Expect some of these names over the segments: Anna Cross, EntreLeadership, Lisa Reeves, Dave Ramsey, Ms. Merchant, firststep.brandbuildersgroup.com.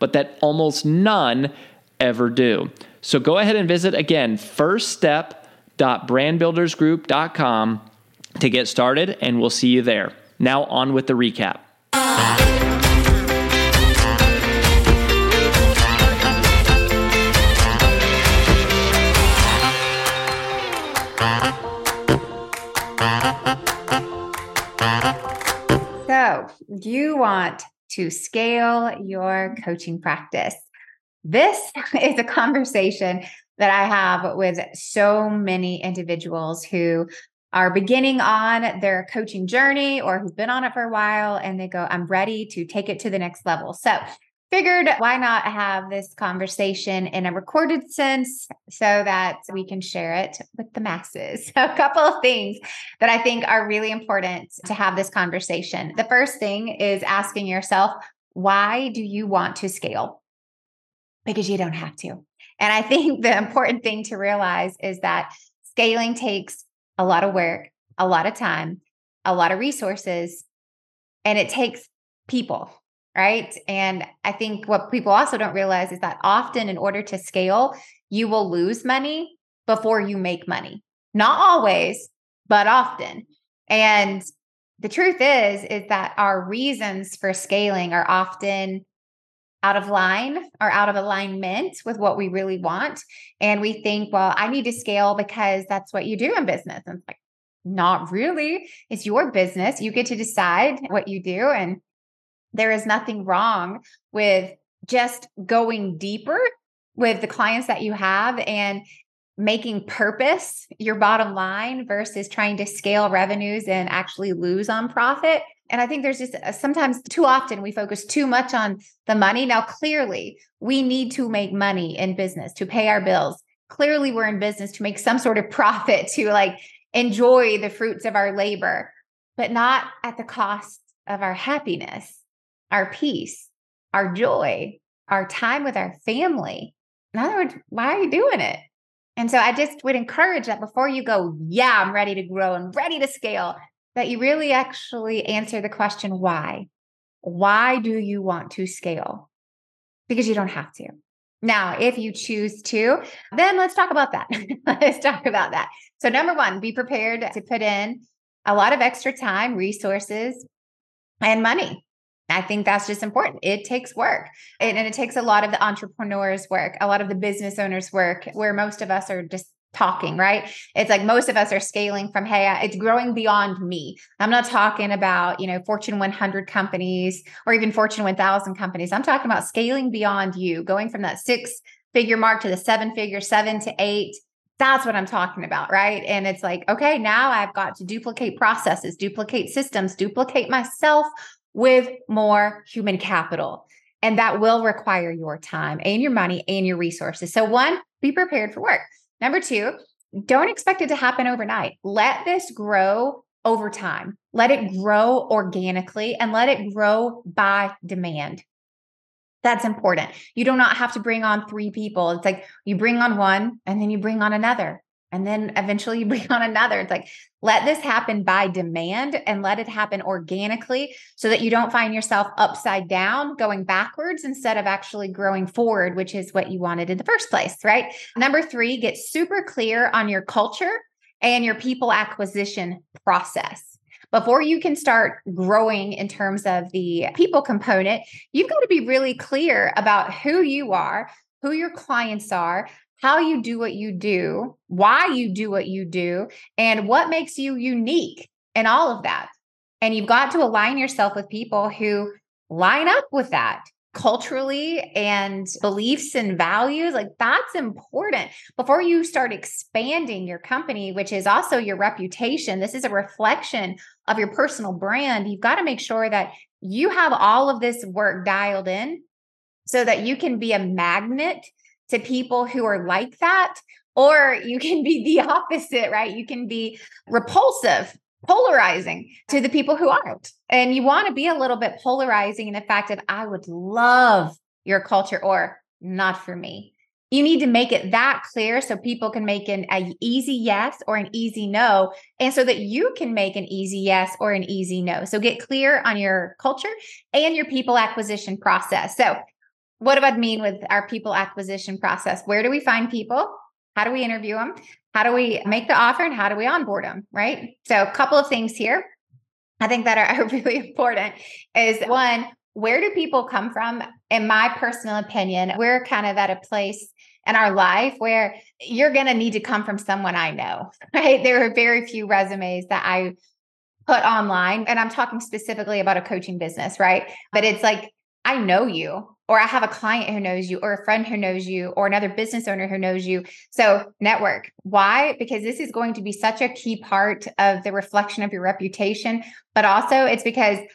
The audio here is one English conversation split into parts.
but that almost none ever do. So go ahead and visit again, firststep.brandbuildersgroup.com to get started, and we'll see you there. Now on with the recap. So you want to scale your coaching practice. This is a conversation that I have with so many individuals who are beginning on their coaching journey or who've been on it for a while and they go, I'm ready to take it to the next level. So figured why not have this conversation in a recorded sense so that we can share it with the masses. So a couple of things that I think are really important to have this conversation. The first thing is asking yourself, why do you want to scale? Because you don't have to. And I think the important thing to realize is that scaling takes a lot of work, a lot of time, a lot of resources, and it takes people. Right. And I think what people also don't realize is that often in order to scale, you will lose money before you make money. Not always, but often. And the truth is that our reasons for scaling are often out of line or out of alignment with what we really want. And we think, well, I need to scale because that's what you do in business. And it's like, not really. It's your business. You get to decide what you do. And there is nothing wrong with just going deeper with the clients that you have and making purpose your bottom line versus trying to scale revenues and actually lose on profit. And I think there's just sometimes too often we focus too much on the money. Now, clearly, we need to make money in business to pay our bills. Clearly, we're in business to make some sort of profit to like enjoy the fruits of our labor, but not at the cost of our happiness, our peace, our joy, our time with our family. In other words, why are you doing it? And so I just would encourage that before you go, yeah, I'm ready to grow and ready to scale, that you really actually answer the question, why? Why do you want to scale? Because you don't have to. Now, if you choose to, then let's talk about that. Let's talk about that. So number one, be prepared to put in a lot of extra time, resources, and money. I think that's just important. It takes work and it takes a lot of the entrepreneur's work, a lot of the business owner's work where most of us are just talking, right? It's like most of us are scaling from, hey, it's growing beyond me. I'm not talking about, Fortune 100 companies or even Fortune 1000 companies. I'm talking about scaling beyond you, going from that 6-figure mark to the 7-figure, 7 to 8. That's what I'm talking about, right? And it's like, okay, now I've got to duplicate processes, duplicate systems, duplicate myself, with more human capital. And that will require your time and your money and your resources. So 1, be prepared for work. Number 2, don't expect it to happen overnight. Let this grow over time. Let it grow organically and let it grow by demand. That's important. You do not have to bring on three people. It's like you bring on one and then you bring on another. And then eventually you bring on another. It's like, let this happen by demand and let it happen organically so that you don't find yourself upside down, going backwards instead of actually growing forward, which is what you wanted in the first place, right? Number three, get super clear on your culture and your people acquisition process. Before you can start growing in terms of the people component, you've got to be really clear about who you are, who your clients are, how you do what you do, why you do what you do, and what makes you unique and all of that. And you've got to align yourself with people who line up with that culturally and beliefs and values. Like, that's important before you start expanding your company, which is also your reputation. This is a reflection of your personal brand. You've got to make sure that you have all of this work dialed in so that you can be a magnet to people who are like that, or you can be the opposite, right? You can be repulsive, polarizing to the people who aren't. And you want to be a little bit polarizing in the fact that I would love your culture or not for me. You need to make it that clear so people can make an easy yes or an easy no, and so that you can make an easy yes or an easy no. So get clear on your culture and your people acquisition process. So what do I mean with our people acquisition process? Where do we find people? How do we interview them? How do we make the offer? And how do we onboard them, right? So a couple of things here I think that are really important is, one, where do people come from? In my personal opinion, we're kind of at a place in our life where you're going to need to come from someone I know, right? There are very few resumes that I put online, and I'm talking specifically about a coaching business, right? But it's like, I know you, or I have a client who knows you, or a friend who knows you, or another business owner who knows you. So network. Why? Because this is going to be such a key part of the reflection of your reputation. But also it's because if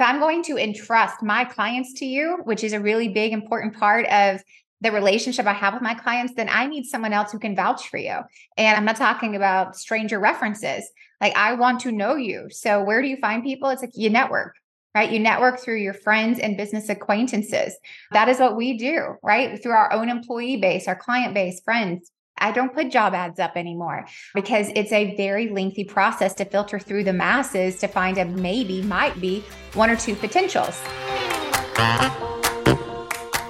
I'm going to entrust my clients to you, which is a really big important part of the relationship I have with my clients, then I need someone else who can vouch for you. And I'm not talking about stranger references. Like, I want to know you. So where do you find people? It's like you network. Right? You network through your friends and business acquaintances. That is what we do, right? Through our own employee base, our client base, friends. I don't put job ads up anymore because it's a very lengthy process to filter through the masses to find a maybe, might be, one or two potentials.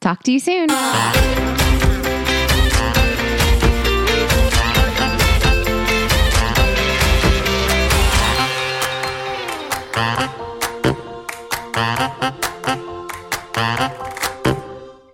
Talk to you soon.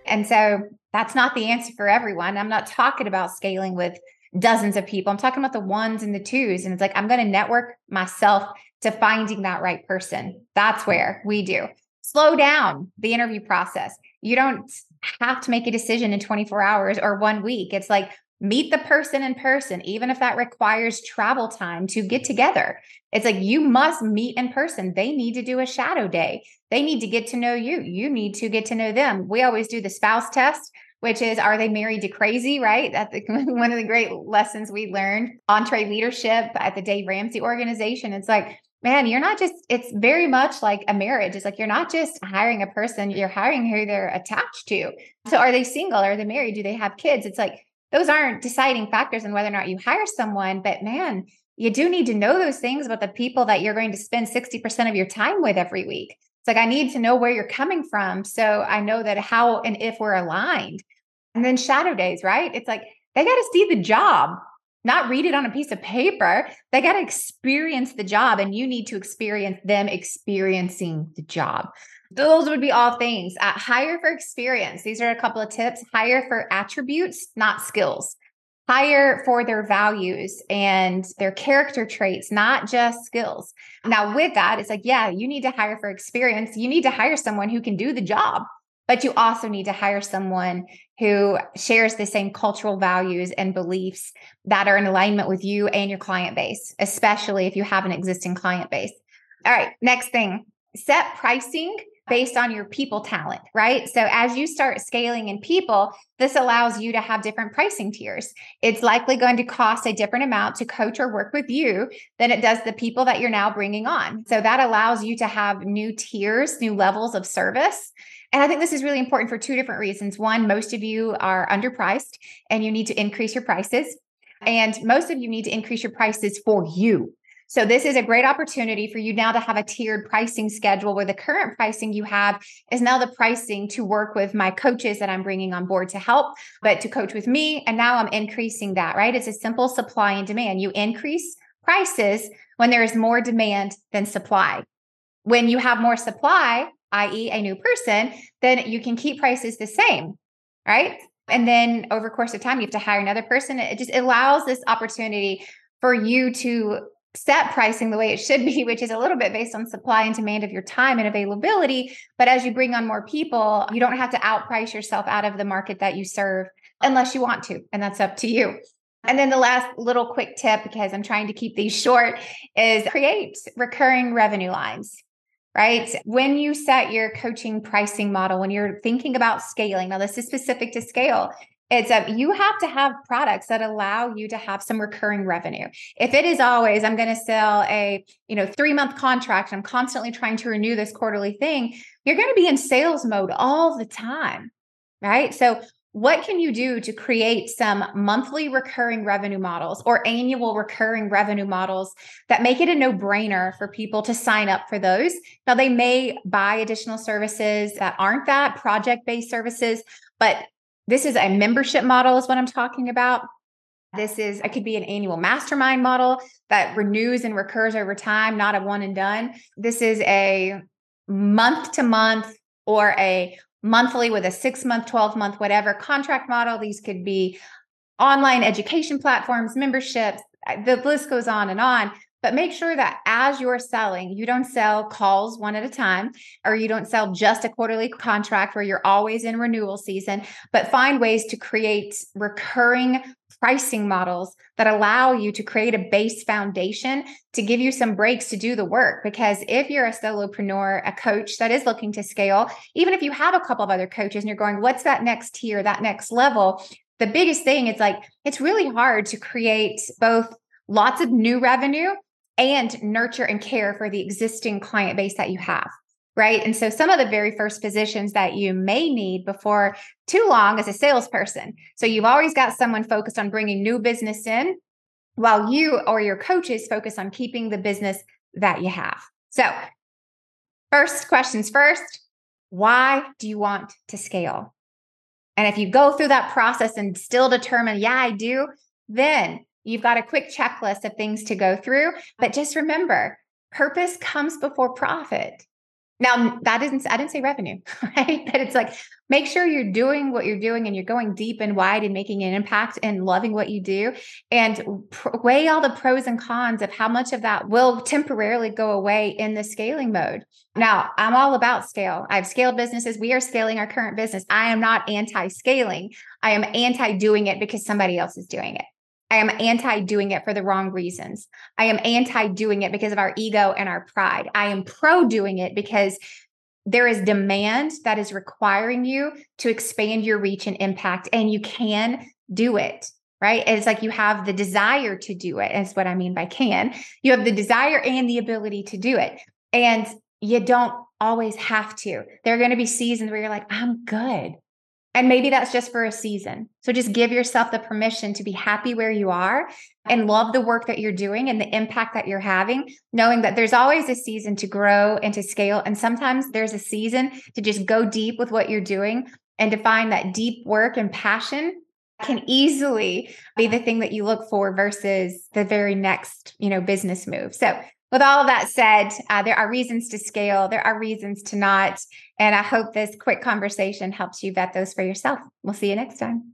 And so that's not the answer for everyone. I'm not talking about scaling with dozens of people. I'm talking about the ones and the twos. And it's like, I'm going to network myself to finding that right person. That's where we do. Slow down the interview process. You don't have to make a decision in 24 hours or 1 week. It's like, meet the person in person, even if that requires travel time to get together. It's like, you must meet in person. They need to do a shadow day. They need to get to know you. You need to get to know them. We always do the spouse test, which is, are they married to crazy, right? That's one of the great lessons we learned. EntreLeadership at the Dave Ramsey organization. It's like, man, you're not just, it's very much like a marriage. It's like, you're not just hiring a person, you're hiring who they're attached to. So are they single? Are they married? Do they have kids? It's like, those aren't deciding factors in whether or not you hire someone, but man, you do need to know those things about the people that you're going to spend 60% of your time with every week. It's like, I need to know where you're coming from. So I know that how and if we're aligned. And then shadow days, right? It's like, they got to see the job. Not read it on a piece of paper. They got to experience the job, and you need to experience them experiencing the job. Those would be all things. Hire for experience. These are a couple of tips. Hire for attributes, not skills. Hire for their values and their character traits, not just skills. Now with that, it's like, yeah, you need to hire for experience. You need to hire someone who can do the job. But you also need to hire someone who shares the same cultural values and beliefs that are in alignment with you and your client base, especially if you have an existing client base. All right, next thing, set pricing based on your people talent, right? So as you start scaling in people, this allows you to have different pricing tiers. It's likely going to cost a different amount to coach or work with you than it does the people that you're now bringing on. So that allows you to have new tiers, new levels of service. And I think this is really important for two different reasons. One, most of you are underpriced and you need to increase your prices. And most of you need to increase your prices for you. So this is a great opportunity for you now to have a tiered pricing schedule where the current pricing you have is now the pricing to work with my coaches that I'm bringing on board to help, but to coach with me. And now I'm increasing that, right? It's a simple supply and demand. You increase prices when there is more demand than supply. When you have more supply, i.e. a new person, then you can keep prices the same, right? And then over the course of time, you have to hire another person. It just allows this opportunity for you to set pricing the way it should be, which is a little bit based on supply and demand of your time and availability. But as you bring on more people, you don't have to outprice yourself out of the market that you serve unless you want to, and that's up to you. And then the last little quick tip, because I'm trying to keep these short, is create recurring revenue lines, right? When you set your coaching pricing model, when you're thinking about scaling, now this is specific to scale, it's you have to have products that allow you to have some recurring revenue. If it is always, I'm going to sell a 3-month contract, and I'm constantly trying to renew this quarterly thing, you're going to be in sales mode all the time, right? So what can you do to create some monthly recurring revenue models or annual recurring revenue models that make it a no-brainer for people to sign up for those? Now, they may buy additional services that aren't that, project-based services, but this is a membership model is what I'm talking about. It could be an annual mastermind model that renews and recurs over time, not a one and done. This is a month to month or a monthly with a 6-month, 12-month, whatever contract model. These could be online education platforms, memberships, the list goes on. But make sure that as you're selling, you don't sell calls one at a time, or you don't sell just a quarterly contract where you're always in renewal season, but find ways to create recurring pricing models that allow you to create a base foundation to give you some breaks to do the work. Because if you're a solopreneur, a coach that is looking to scale, even if you have a couple of other coaches and you're going, what's that next tier, that next level? The biggest thing is it's really hard to create both lots of new revenue and nurture and care for the existing client base that you have, right? And so some of the very first positions that you may need before too long is a salesperson. So you've always got someone focused on bringing new business in while you or your coaches focus on keeping the business that you have. So first questions first, why do you want to scale? And if you go through that process and still determine, yeah, I do, then you've got a quick checklist of things to go through, but just remember, purpose comes before profit. Now, I didn't say revenue, right? But it's make sure you're doing what you're doing and you're going deep and wide and making an impact and loving what you do, and weigh all the pros and cons of how much of that will temporarily go away in the scaling mode. Now, I'm all about scale. I've scaled businesses. We are scaling our current business. I am not anti-scaling. I am anti-doing it because somebody else is doing it. I am anti-doing it for the wrong reasons. I am anti-doing it because of our ego and our pride. I am pro-doing it because there is demand that is requiring you to expand your reach and impact, and you can do it, right? It's you have the desire to do it, is what I mean by can. You have the desire and the ability to do it, and you don't always have to. There are going to be seasons where you're I'm good. And maybe that's just for a season. So just give yourself the permission to be happy where you are and love the work that you're doing and the impact that you're having, knowing that there's always a season to grow and to scale. And sometimes there's a season to just go deep with what you're doing and to find that deep work and passion can easily be the thing that you look for versus the very next, business move. So with all of that said, there are reasons to scale. There are reasons to not. And I hope this quick conversation helps you vet those for yourself. We'll see you next time.